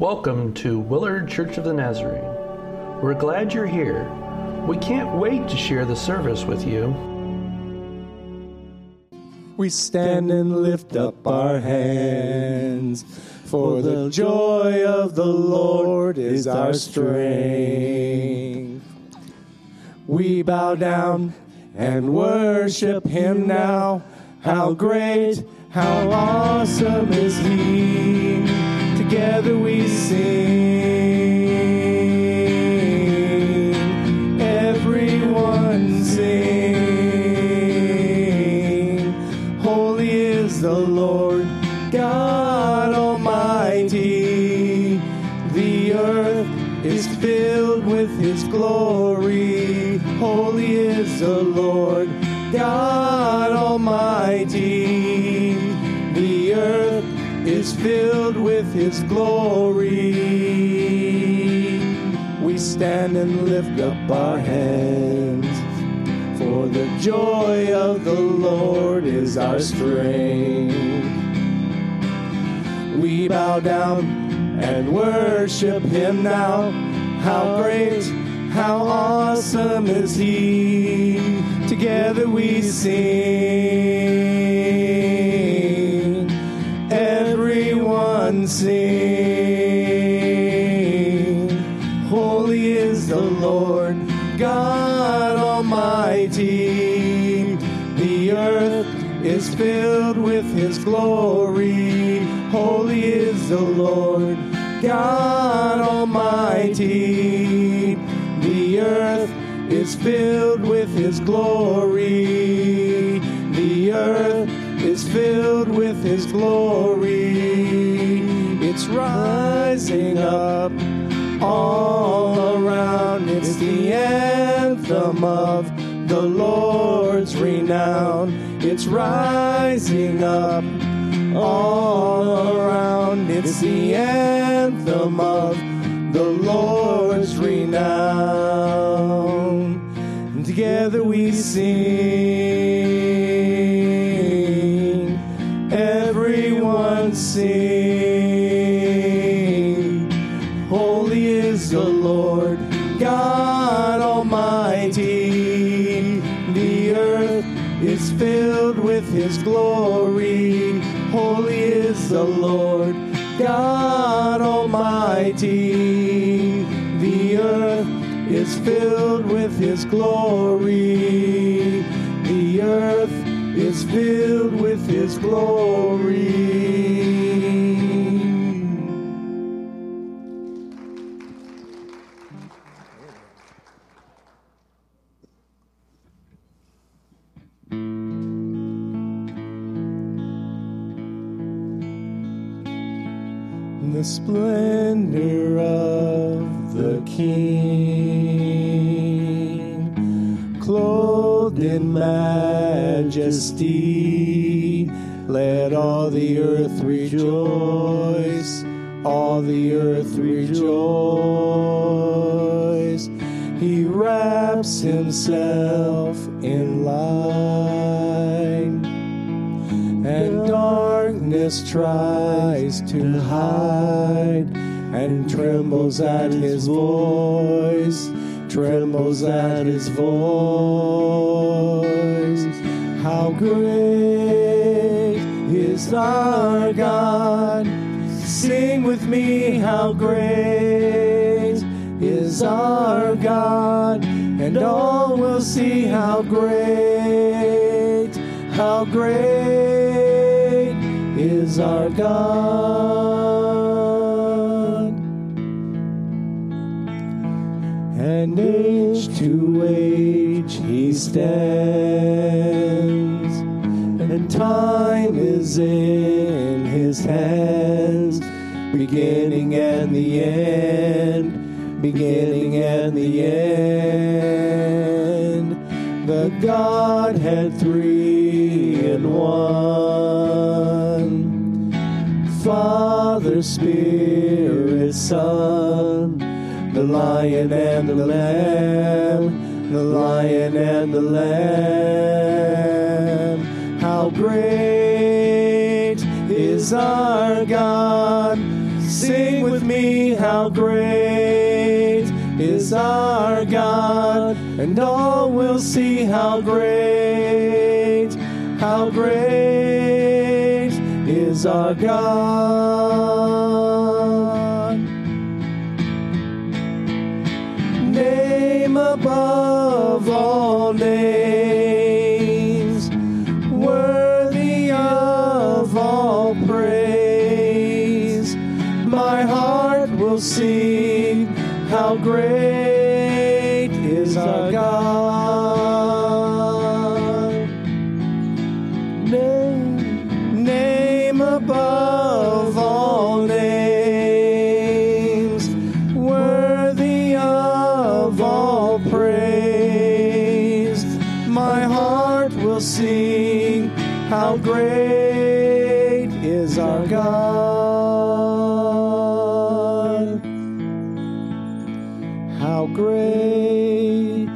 Welcome to Willard Church of the Nazarene. We're glad you're here. We can't wait to share the service with you. We stand and lift up our hands, for the joy of the Lord is our strength. We bow down and worship Him now. How great, how awesome is He. Together we sing. Everyone sing. Holy is the Lord God Almighty. The earth is filled with His glory. Holy is the Lord God Almighty. The earth is filled with His glory. We stand and lift up our hands, for the joy of the Lord is our strength. We bow down and worship Him now. How great, how awesome is He. Together we sing. Everyone sing. Holy is the Lord God Almighty. The earth is filled with His glory. Holy is the Lord God Almighty. The earth is filled with His glory. The earth is filled with His glory. It's rising up all around. It's the anthem of the Lord's renown. It's rising up all around. It's the anthem of the Lord's renown. And together we sing. Everyone sing. Holy is the Lord God Almighty. The earth is filled with His glory. Holy is the Lord God Almighty. The earth is filled with His glory. The earth is filled with His glory. The splendor of the King, clothed in majesty, let all the earth rejoice, all the earth rejoice. He wraps Himself in light, and darkness tries to hide, and trembles at His voice, trembles at His voice. How great is our God! Sing with me, how great is our God! And all will see how great, how great is our God. And age to age He stands, and time is in His hands, beginning and the end, beginning and the end. The Godhead three in one, Father, Spirit, Son, the Lion and the Lamb, the Lion and the Lamb. How great is our God! Sing with me, how great is our God, and all will see how great is our God. Name above all names, worthy of all praise, my heart will sing how great is our God. Name above all names, worthy of all praise, my heart will sing how great is our God. Great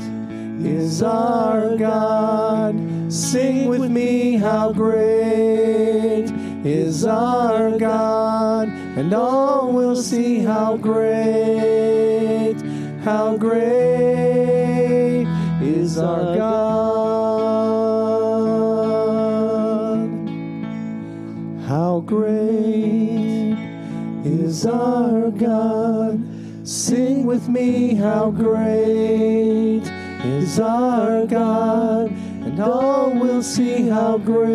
is our God. Sing with me, how great is our God, and all will see how great is our God. How great is our God. Sing with me, how great is our God, and all will see how great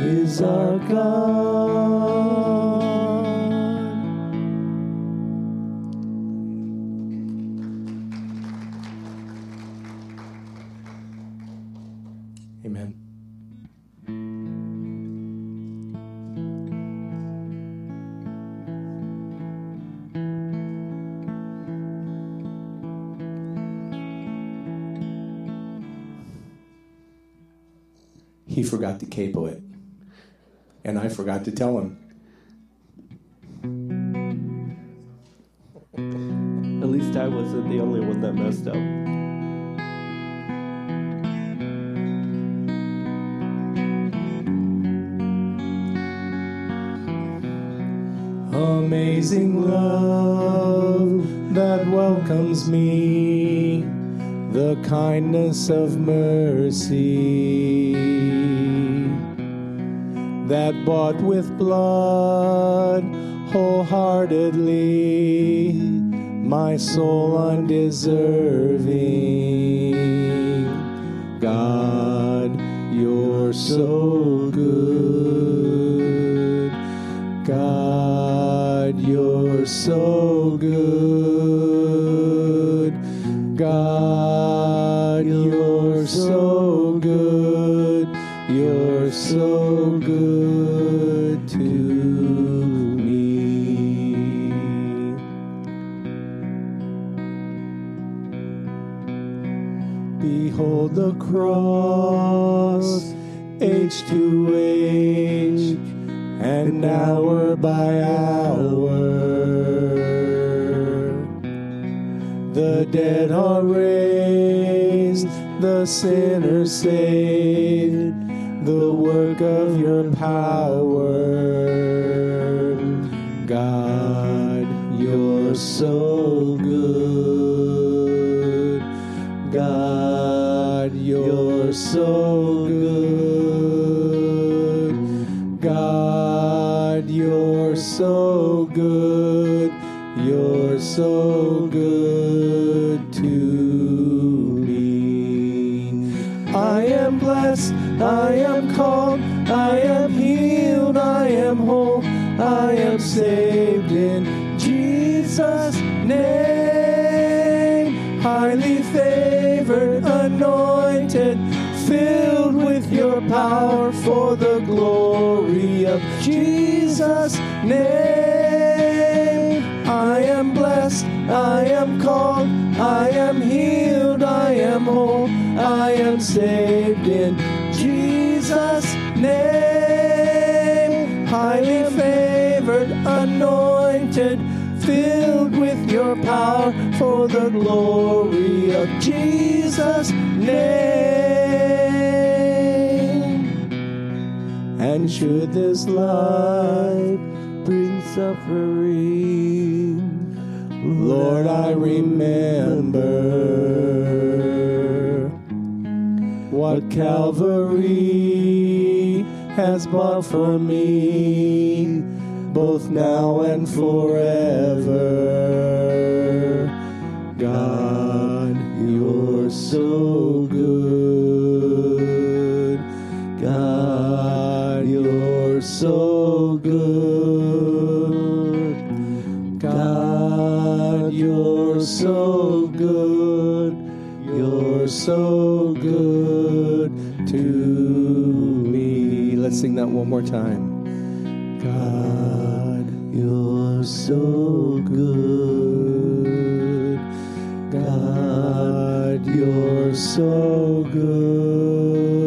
is our God. Amen. He forgot to capo it, and I forgot to tell him. At least I wasn't the only one that messed up. Amazing love that welcomes me, the kindness of mercy that bought with blood wholeheartedly my soul undeserving. God, you're so good. God, you're so good. God, you're so good. You're so good to me. Behold the cross, age to age, and hour by hour. The dead are raised, the sinners saved, the work of your power. God, you're so good. God, you're so good. God, you're so good. You're so good to me. I am blessed, I am called, I am healed, I am whole, I am saved in Jesus' name. Highly favored, anointed, filled with your power for the glory of Jesus' name. I am blessed, I am called, I am healed, I am whole, I am saved in Jesus' name. Highly favored, anointed, filled with your power for the glory of Jesus' name. And should this life bring suffering, Lord, I remember what Calvary has bought for me, both now and forever. God, you're so good. God, you're so good. God, you're so good. You're so good to me. Let's sing that one more time. God, you're so good. God, you're so good.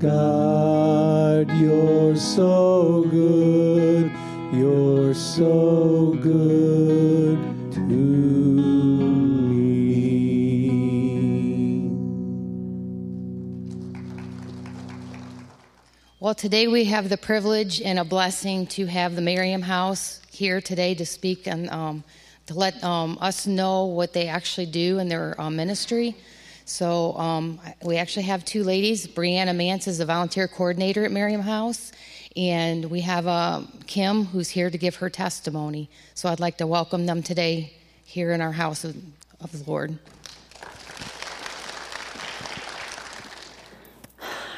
God, you're so good. You're so good to me. Well, today we have the privilege and a blessing to have the Miriam House here today to speak and to let us know what they actually do in their ministry. So we actually have two ladies. Brianna Mance is the volunteer coordinator at Miriam House, and we have Kim, who's here to give her testimony. So I'd like to welcome them today here in our house of the Lord.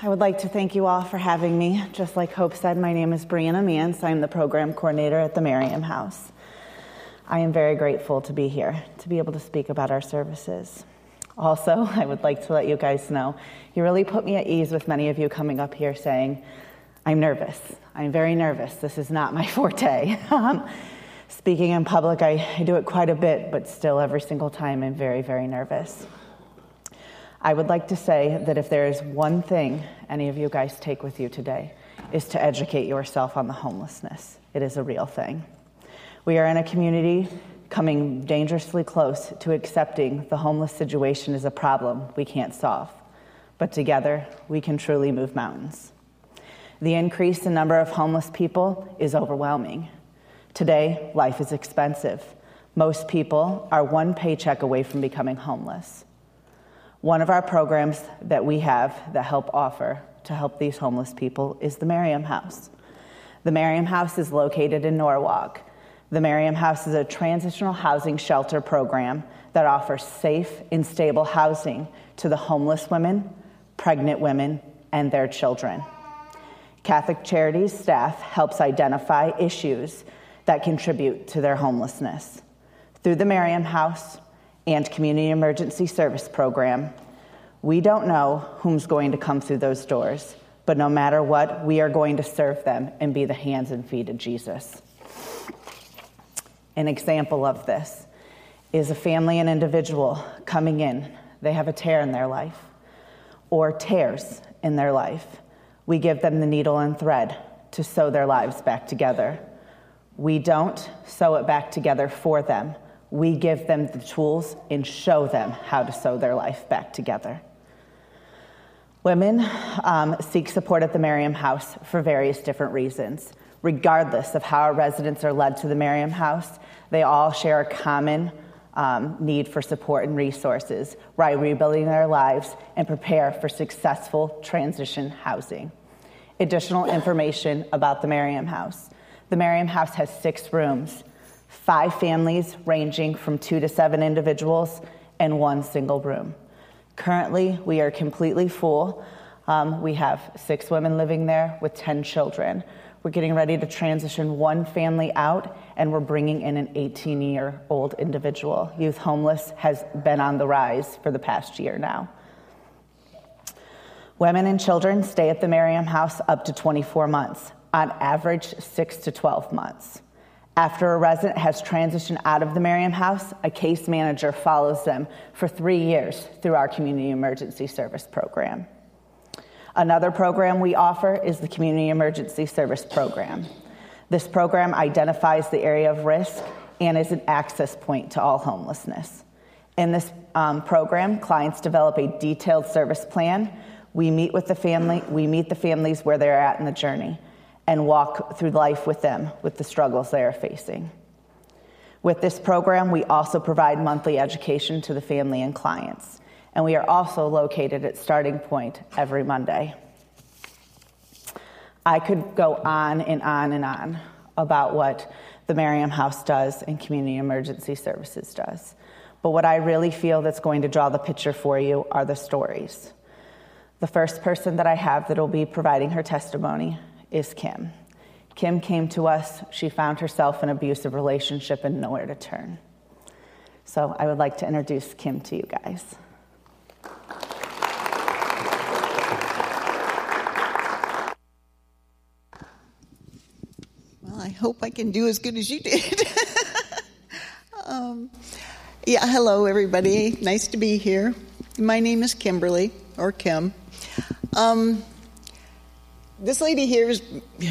I would like to thank you all for having me. Just like Hope said, my name is Brianna Mance. I'm the program coordinator at the Miriam House. I am very grateful to be here, to be able to speak about our services. Also, I would like to let you guys know, you really put me at ease with many of you coming up here saying, I'm nervous. I'm very nervous. This is not my forte. Speaking in public, I do it quite a bit, but still every single time I'm very, very nervous. I would like to say that if there is one thing any of you guys take with you today, is to educate yourself on the homelessness. It is a real thing. We are in a community coming dangerously close to accepting the homeless situation is a problem we can't solve, but together we can truly move mountains. The increase in number of homeless people is overwhelming. Today, life is expensive. Most people are one paycheck away from becoming homeless. One of our programs that we have that help offer to help these homeless people is the Miriam House. The Miriam House is located in Norwalk. The Miriam House is a transitional housing shelter program that offers safe and stable housing to the homeless women, pregnant women, and their children. Catholic Charities staff helps identify issues that contribute to their homelessness. Through the Miriam House and Community Emergency Service Program, we don't know whom's going to come through those doors, but no matter what, we are going to serve them and be the hands and feet of Jesus. An example of this is a family and individual coming in. They have a tear in their life or tears in their life. We give them the needle and thread to sew their lives back together. We don't sew it back together for them. We give them the tools and show them how to sew their life back together. Women seek support at the Miriam House for various different reasons. Regardless of how our residents are led to the Miriam House, they all share a common need for support and resources while rebuilding their lives and prepare for successful transition housing. Additional information about the Miriam House. The Miriam House has 6 rooms, 5 families ranging from 2 to 7 individuals, and 1 single room. Currently, we are completely full. We have 6 women living there with 10 children. We're getting ready to transition 1 family out, and we're bringing in an 18-year-old individual. Youth homeless has been on the rise for the past year now. Women and children stay at the Miriam House up to 24 months, on average 6 to 12 months. After a resident has transitioned out of the Miriam House, a case manager follows them for 3 years through our Community Emergency Service Program. Another program we offer is the Community Emergency Service Program. This program identifies the area of risk and is an access point to all homelessness. In this program, clients develop a detailed service plan We meet with the family, we meet the families where they're at in the journey and walk through life with them, with the struggles they are facing. With this program, we also provide monthly education to the family and clients, and we are also located at Starting Point every Monday. I could go on and on and on about what the Miriam House does and Community Emergency Services does. But what I really feel that's going to draw the picture for you are the stories. The first person that I have that will be providing her testimony is Kim. Kim came to us. She found herself in an abusive relationship and nowhere to turn. So I would like to introduce Kim to you guys. Well, I hope I can do as good as you did. Yeah, hello, everybody. Nice to be here. My name is Kimberly, or Kim. This lady here,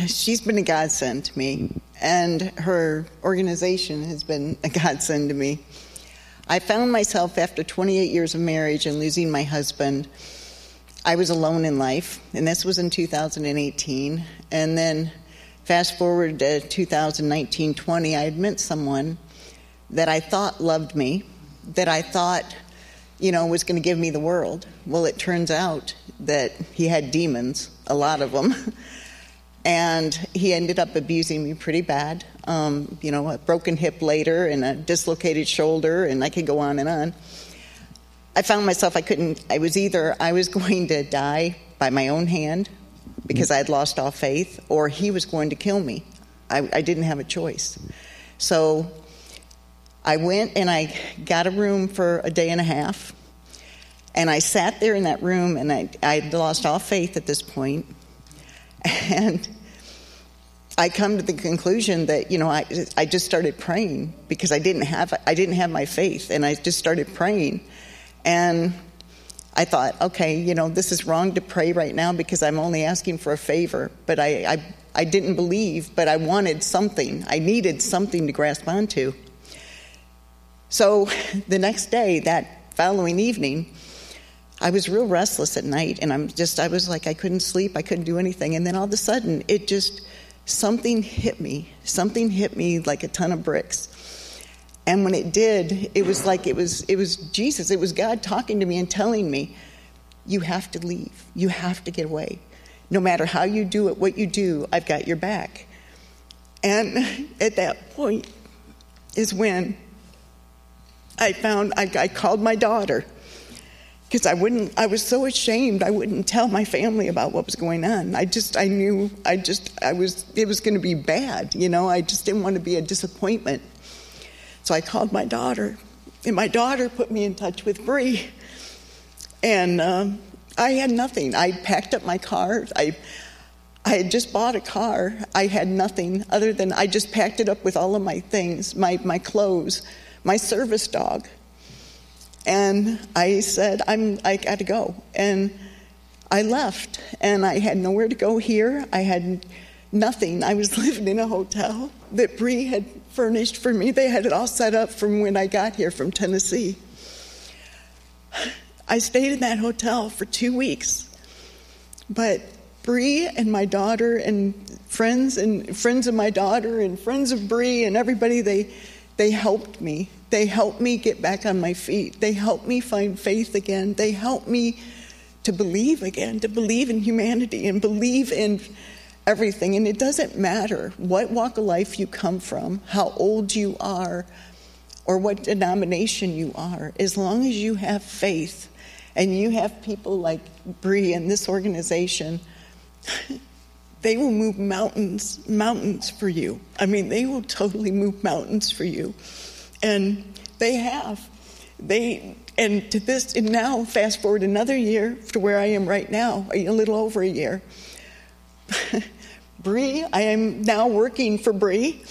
she's been a godsend to me, and her organization has been a godsend to me. I found myself, after 28 years of marriage and losing my husband, I was alone in life, and this was in 2018. And then fast forward to 2019-20, I had met someone that I thought loved me, that I thought, you know, was going to give me the world. Well, it turns out that he had demons, a lot of them, and he ended up abusing me pretty bad. You know, a broken hip later and a dislocated shoulder, and I could go on and on. I found myself, I was going to die by my own hand because I had lost all faith, or he was going to kill me. I didn't have a choice. So I went and I got a room for a day and a half, and I sat there in that room, and I'd lost all faith at this point. And I come to the conclusion that, you know, I just started praying because I didn't have my faith, and I just started praying. And I thought, okay, you know, this is wrong to pray right now because I'm only asking for a favor. But I didn't believe, but I wanted something. I needed something to grasp onto. So the next day, that following evening, I was real restless at night, and I was like, I couldn't sleep, I couldn't do anything. And then all of a sudden, something hit me. Something hit me like a ton of bricks. And when it did, it was like it was Jesus, it was God talking to me and telling me, you have to leave, you have to get away. No matter how you do it, what you do, I've got your back. And at that point is when I called my daughter because I was so ashamed I wouldn't tell my family about what was going on. It was going to be bad, you know. I just didn't want to be a disappointment. So I called my daughter, and my daughter put me in touch with Bree. And I had nothing. I packed up my car. I had just bought a car. I had nothing other than I just packed it up with all of my things, my clothes, my service dog. And I said, I got to go. And I left, and I had nowhere to go here. I had nothing. I was living in a hotel that Bree had furnished for me. They had it all set up from when I got here from Tennessee. I stayed in that hotel for 2 weeks. But Bree and my daughter and friends of my daughter and friends of Bree and everybody, they helped me. They helped me get back on my feet. They helped me find faith again. They helped me to believe again, to believe in humanity and believe in everything. And it doesn't matter what walk of life you come from, how old you are, or what denomination you are. As long as you have faith and you have people like Bree and this organization, they will move mountains for you. I mean, they will totally move mountains for you. And they have. And now fast forward another year to where I am right now, a little over a year. Bree, I am now working for Bree.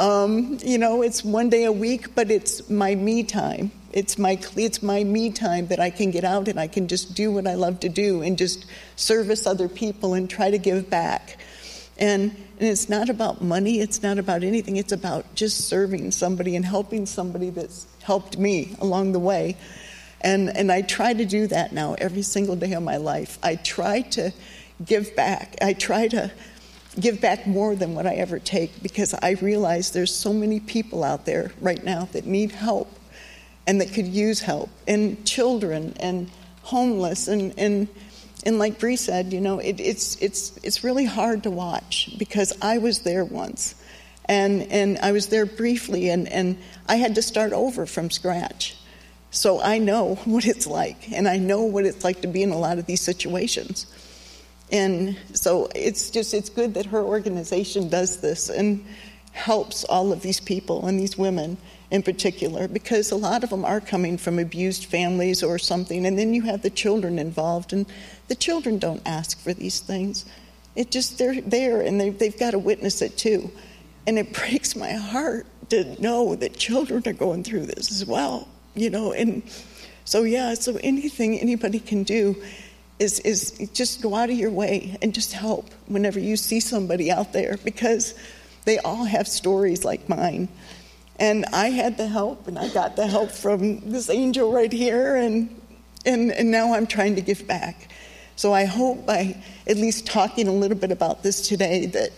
You know, it's one day a week, but it's my me time. It's my me time that I can get out and I can just do what I love to do and just service other people and try to give back. And it's not about money. It's not about anything. It's about just serving somebody and helping somebody that's helped me along the way. And I try to do that now every single day of my life. I try to give back. I try to give back more than what I ever take, because I realize there's so many people out there right now that need help and that could use help, and children and homeless, and like Bree said, you know, it's really hard to watch, because I was there once, and I was there briefly, and I had to start over from scratch. So I know what it's like, and I know what it's like to be in a lot of these situations. And so it's good that her organization does this and helps all of these people, and these women in particular, because a lot of them are coming from abused families or something, and then you have the children involved, and the children don't ask for these things. It just, they're there, and they've got to witness it too. And it breaks my heart to know that children are going through this as well, you know. And so, yeah, so anything anybody can do is just go out of your way and just help whenever you see somebody out there, because they all have stories like mine. And I had the help, and I got the help from this angel right here, and now I'm trying to give back. So I hope by at least talking a little bit about this today that,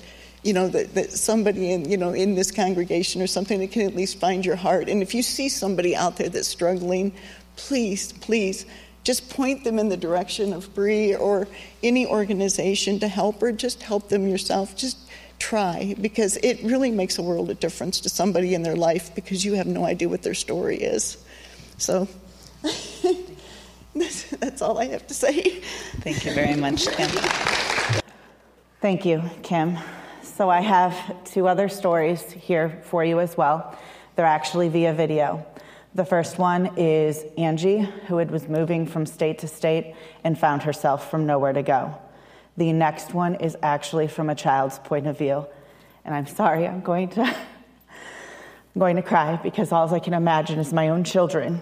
you know, that somebody in, you know, in this congregation or something, that can at least find your heart. And if you see somebody out there that's struggling, please, please, just point them in the direction of Bree or any organization to help, or just help them yourself. Just try, because it really makes a world of difference to somebody in their life, because you have no idea what their story is. So that's all I have to say. Thank you very much, Kim. Thank you, Kim. So I have two other stories here for you as well. They're actually via video. The first one is Angie, who was moving from state to state and found herself from nowhere to go. The next one is actually from a child's point of view. And I'm sorry, I'm going to cry, because all I can imagine is my own children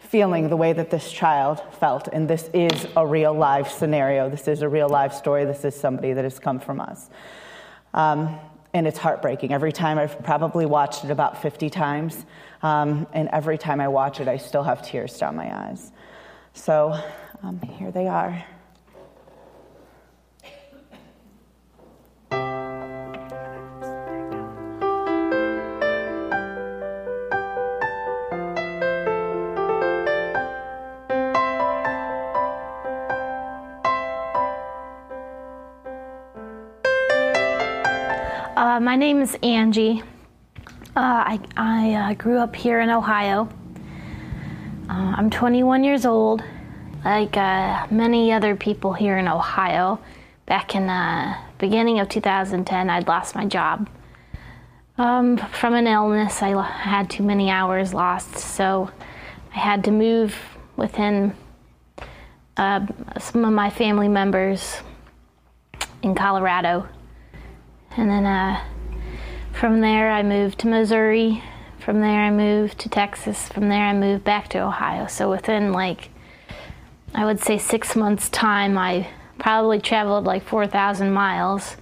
feeling the way that this child felt. And this is a real life scenario. This is a real life story. This is somebody that has come from us. And it's heartbreaking. Every time, I've probably watched it about 50 times. And every time I watch it, I still have tears down my eyes. So here they are. My name is Angie. I grew up here in Ohio. I'm 21 years old, like many other people here in Ohio. Back in the beginning of 2010, I'd lost my job. From an illness, I had too many hours lost, so I had to move within some of my family members in Colorado. And then from there, I moved to Missouri. From there, I moved to Texas. From there, I moved back to Ohio. So within, like, I would say 6 months' time, I probably traveled like 4,000 miles.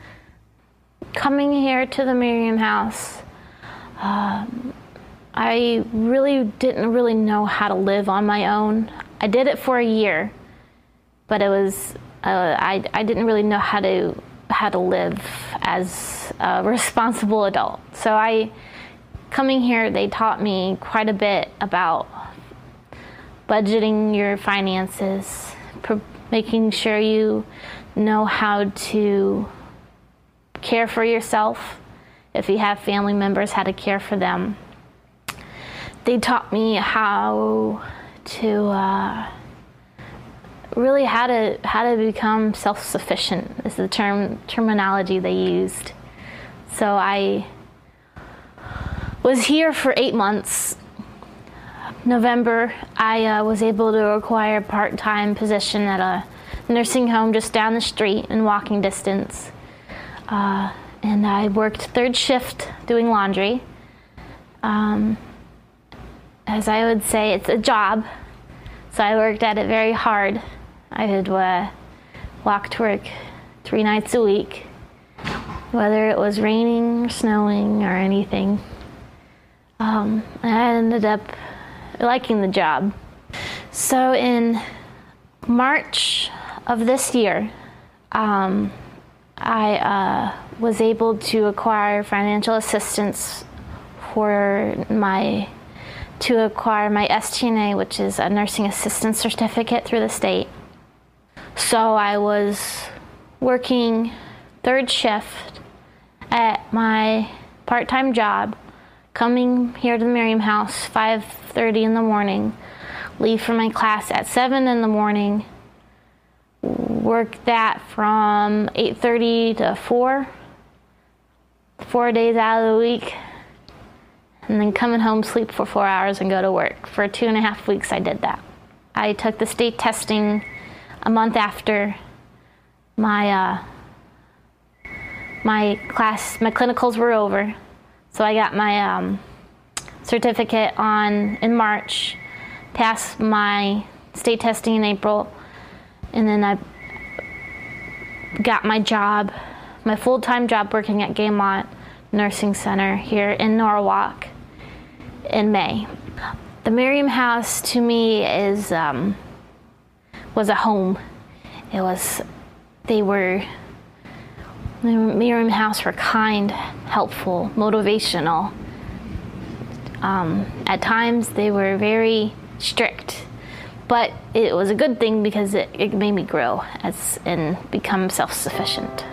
Coming here to the Miriam House, I really didn't really know how to live on my own. I did it for a year, but it was I didn't really know how to live as a responsible adult. So coming here, they taught me quite a bit about budgeting your finances, making sure you know how to care for yourself, if you have family members, how to care for them. They taught me how to really how to become self-sufficient is the terminology they used. So I was here for 8 months. November, I was able to acquire a part-time position at a nursing home just down the street in walking distance. And I worked third shift doing laundry. As I would say, it's a job. So I worked at it very hard. I would walk to work 3 nights a week, whether it was raining or snowing or anything. I ended up liking the job. So in March of this year, I was able to acquire financial assistance to acquire my STNA, which is a nursing assistant certificate through the state. So I was working third shift at my part-time job, coming here to the Miriam House 5:30 in the morning, leave for my class at 7 in the morning, work that from 8:30 to 4, 4 days out of the week, and then coming home, sleep for 4 hours, and go to work. For 2.5 weeks, I did that. I took the state testing a month after my my clinicals were over, so I got my certificate in March, passed my state testing in April, and then I got my job, my full-time job working at Gamont Nursing Center here in Norwalk in May. The Miriam House to me was a home. The Miriam House were kind, helpful, motivational. At times they were very strict, but it was a good thing because it made me grow and become self-sufficient.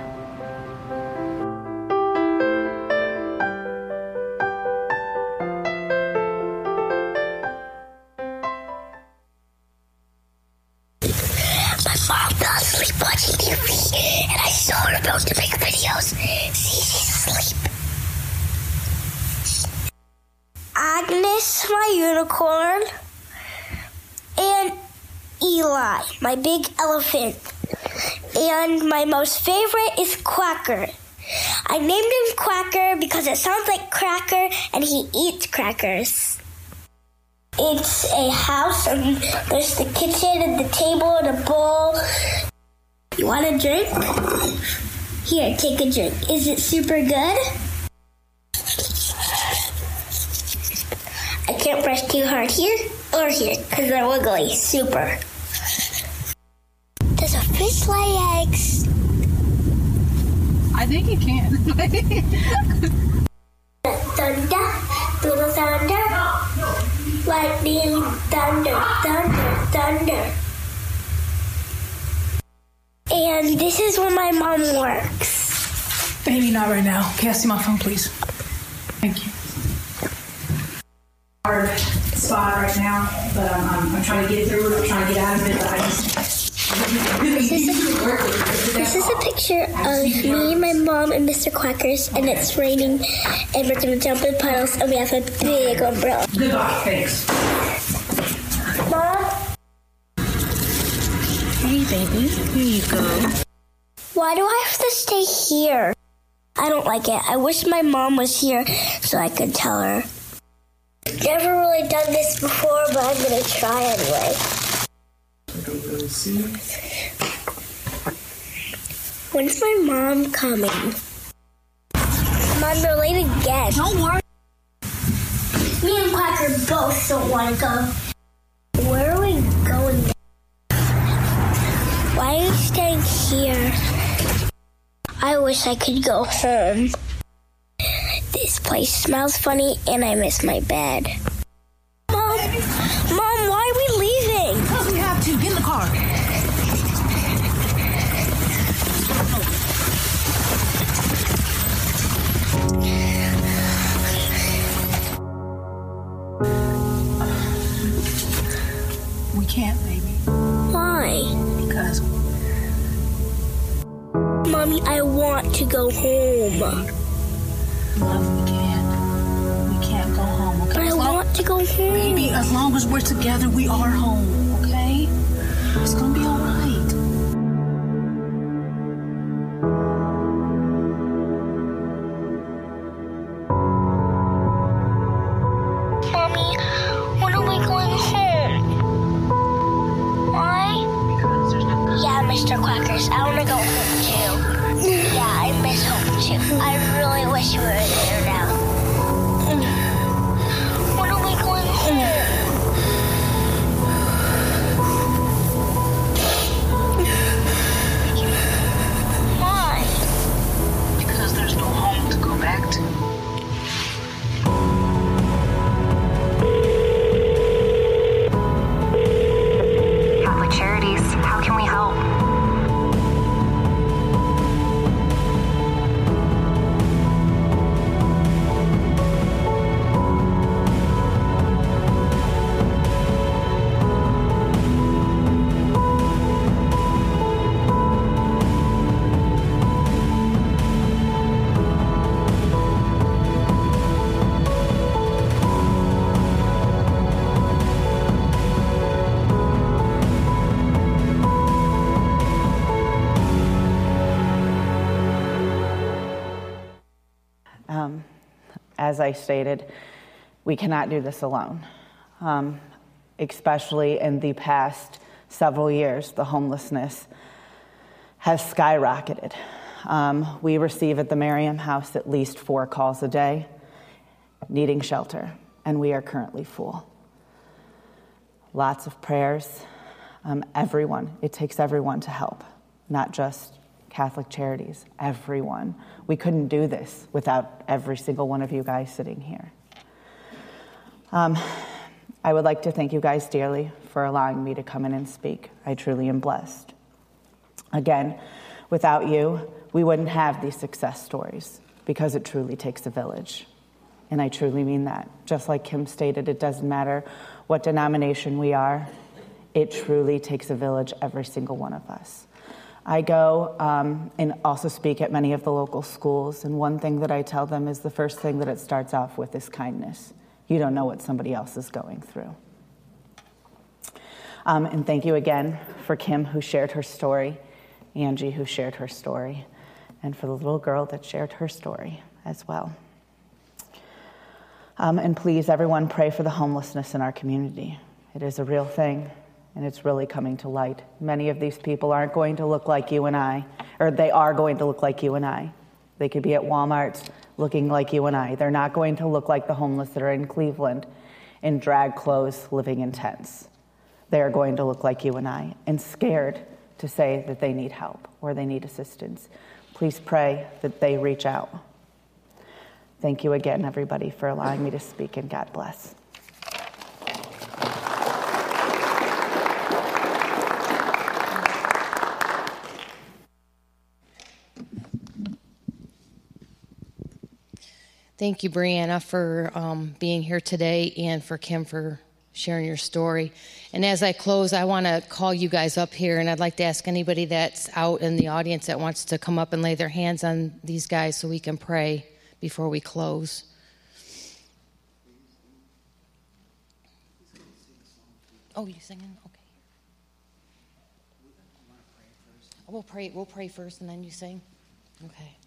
Mom fell asleep watching TV, and I saw her about to make videos. See, she's asleep. Agnes, my unicorn, and Eli, my big elephant, and my most favorite is Quacker. I named him Quacker because it sounds like cracker, and he eats crackers. It's a house, and there's the kitchen and the table and a bowl. You want a drink? Here, take a drink. Is it super good? I can't press too hard here or here because they're wiggly. Super. Does a fish lay eggs? I think it can. Thunder, little thunder. Lightning, thunder, thunder, thunder. And this is where my mom works. Baby, not right now. Can I see my phone, please? Thank you. Hard spot right now, but I'm trying to get through it. I'm trying to get out of it, but I just... This is a picture of me, my mom, and Mr. Quackers, and it's raining, and we're going to jump in puddles, and we have a big umbrella. Goodbye, thanks. Mom? Hey, baby. Here you go. Why do I have to stay here? I don't like it. I wish my mom was here so I could tell her. Never really done this before, but I'm going to try anyway. When's my mom coming? Mom, we're late again. Don't worry. Me and Quacker both don't want to go. Where are we going now? Why are you staying here? I wish I could go home. This place smells funny and I miss my bed. Mom, why are we leaving? Because we have to. Get in the car. We can't, baby. Why? Because... Mommy, I want to go home. Love, we can't. We can't go home, okay? But I want to go home. Baby, as long as we're together, we are home. It's going to be all right. Mommy, when are we going home? Why? Because there's no... Yeah, Mr. Quackers, I want to go home too. Yeah, I miss home too. I really wish we were there now. When are we going home? As I stated, we cannot do this alone, especially in the past several years. The homelessness has skyrocketed. We receive at the Miriam House at least 4 calls a day needing shelter, and we are currently full. Lots of prayers. Everyone. It takes everyone to help, not just Catholic Charities. Everyone. We couldn't do this without every single one of you guys sitting here. I would like to thank you guys dearly for allowing me to come in and speak. I truly am blessed. Again, without you, we wouldn't have these success stories, because it truly takes a village. And I truly mean that. Just like Kim stated, it doesn't matter what denomination we are. It truly takes a village, every single one of us. I go and also speak at many of the local schools, and one thing that I tell them is the first thing that it starts off with is kindness. You don't know what somebody else is going through. And thank you again for Kim, who shared her story, Angie, who shared her story, and for the little girl that shared her story as well. And please, everyone, pray for the homelessness in our community. It is a real thing, and it's really coming to light. Many of these people aren't going to look like you and I, or they are going to look like you and I. They could be at Walmart looking like you and I. They're not going to look like the homeless that are in Cleveland in drag clothes living in tents. They are going to look like you and I, and scared to say that they need help or they need assistance. Please pray that they reach out. Thank you again, everybody, for allowing me to speak, and God bless. Thank you, Brianna, for being here today, and for Kim for sharing your story. And as I close, I want to call you guys up here, and I'd like to ask anybody that's out in the audience that wants to come up and lay their hands on these guys so we can pray before we close. Oh, you singing? Okay. We'll pray first, and then you sing. Okay.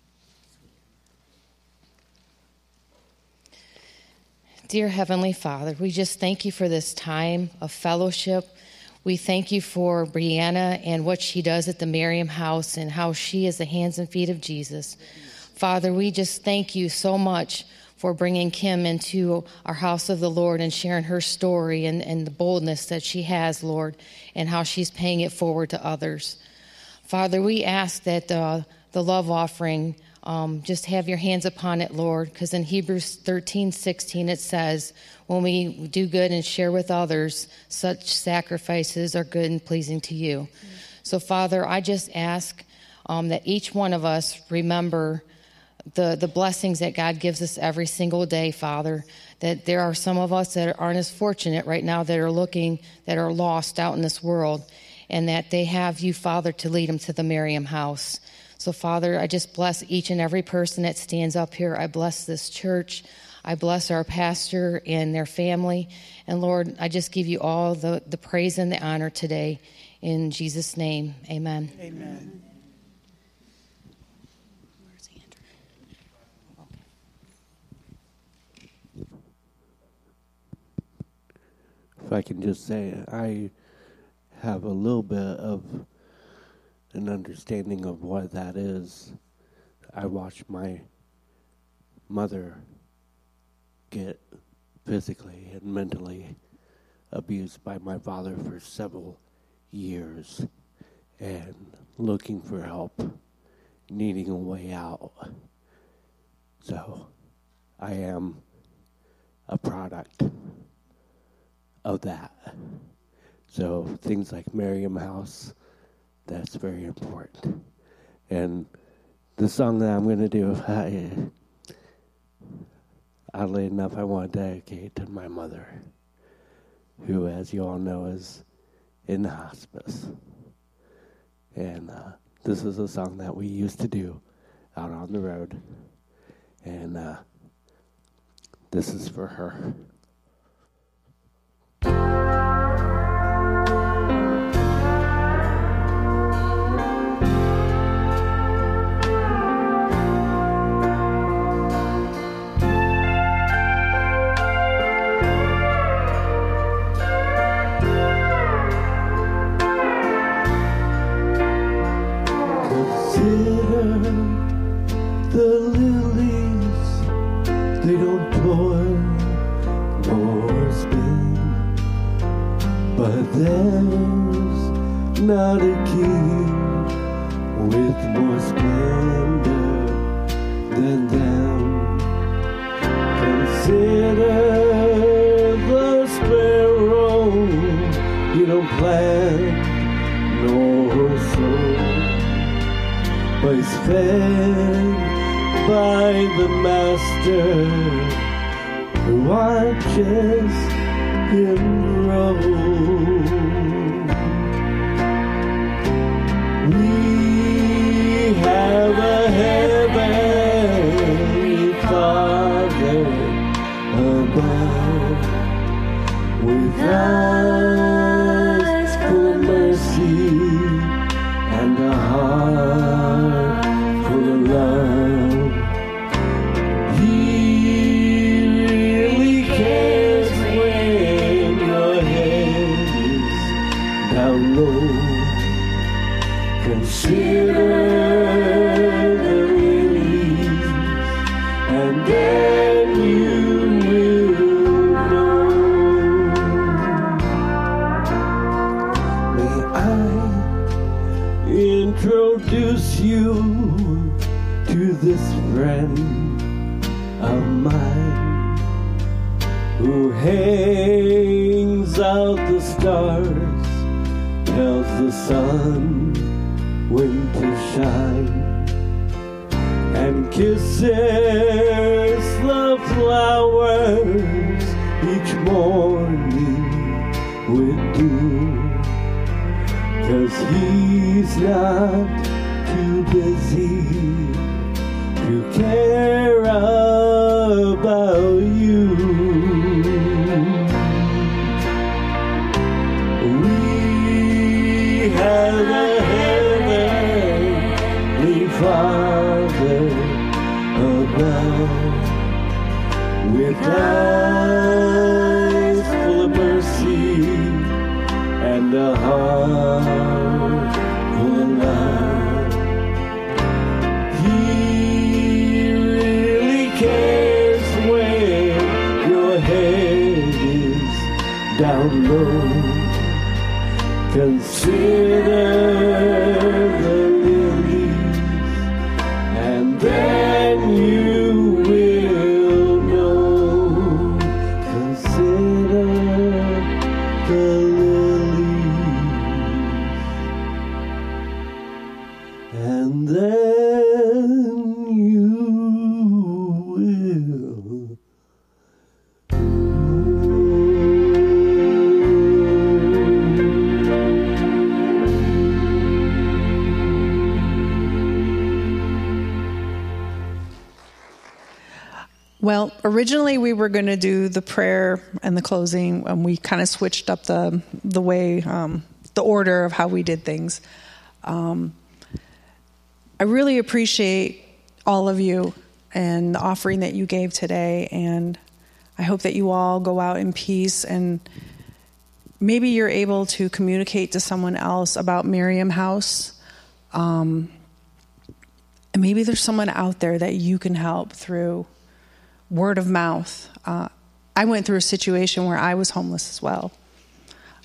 Dear Heavenly Father, we just thank you for this time of fellowship. We thank you for Brianna and what she does at the Miriam House, and how she is the hands and feet of Jesus. Father, we just thank you so much for bringing Kim into our house of the Lord and sharing her story, and the boldness that she has, Lord, and how she's paying it forward to others. Father, we ask that the love offering, just have your hands upon it, Lord, because in Hebrews 13:16 it says, when we do good and share with others, such sacrifices are good and pleasing to you. Mm-hmm. So, Father, I just ask that each one of us remember the blessings that God gives us every single day, Father, that there are some of us that aren't as fortunate right now, that are looking, that are lost out in this world, and that they have you, Father, to lead them to the Miriam House. So, Father, I just bless each and every person that stands up here. I bless this church. I bless our pastor and their family. And, Lord, I just give you all the praise and the honor today. In Jesus' name, amen. Amen. Where's Andrew? Okay. If I can just say, I have a little bit of an understanding of what that is. I watched my mother get physically and mentally abused by my father for several years, and looking for help, needing a way out. So I am a product of that. So things like Miriam House, that's very important. And the song that I'm going to do, oddly enough, I want to dedicate to my mother, who, as you all know, is in the hospice. And this is a song that we used to do out on the road. And this is for her. the lilies, they don't toil nor spin, but there's not a king with more splendor than them. Consider the sparrow, you don't plant nor sow, but he's fed by the Master who watches him grow. We have a heavenly Father above, with eyes for mercy and a heart full of love. Consider the release, and then you will know. May I introduce you to this friend of mine who hangs out the stars, tells the sun when to shine, and kisses the flowers each morning with dew, 'cause he's not too busy to care about you. We have a Father above, with eyes full of mercy and a heart full of love. He really cares when your head is down low. Consider the then you will know. Consider the lilies, and then you will Well, originally we were going to do the prayer and the closing, and we kind of switched up the way, the order of how we did things. I really appreciate all of you and the offering that you gave today, and I hope that you all go out in peace, and maybe you're able to communicate to someone else about Miriam House. And maybe there's someone out there that you can help through word of mouth. I went through a situation where I was homeless as well.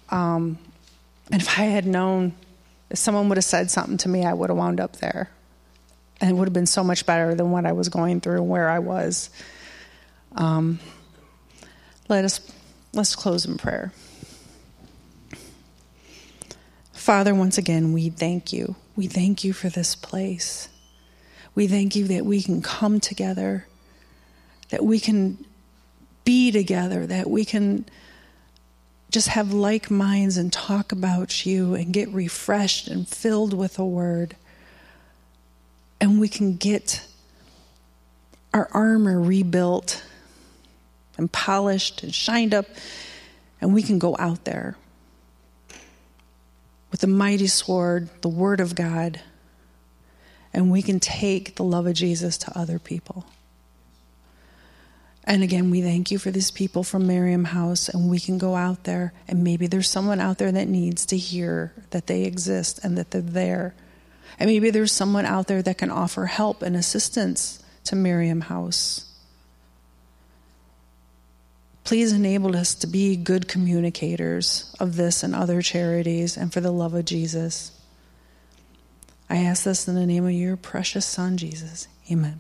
And if I had known, if someone would have said something to me, I would have wound up there. And it would have been so much better than what I was going through and where I was. Let's close in prayer. Father, once again, we thank you. We thank you for this place. We thank you that we can come together, that we can be together, that we can just have like minds and talk about you and get refreshed and filled with a word. And we can get our armor rebuilt and polished and shined up, and we can go out there with the mighty sword, the word of God, and we can take the love of Jesus to other people. And again, we thank you for these people from Miriam House, and we can go out there, and maybe there's someone out there that needs to hear that they exist and that they're there. And maybe there's someone out there that can offer help and assistance to Miriam House. Please enable us to be good communicators of this and other charities, and for the love of Jesus. I ask this in the name of your precious Son, Jesus. Amen.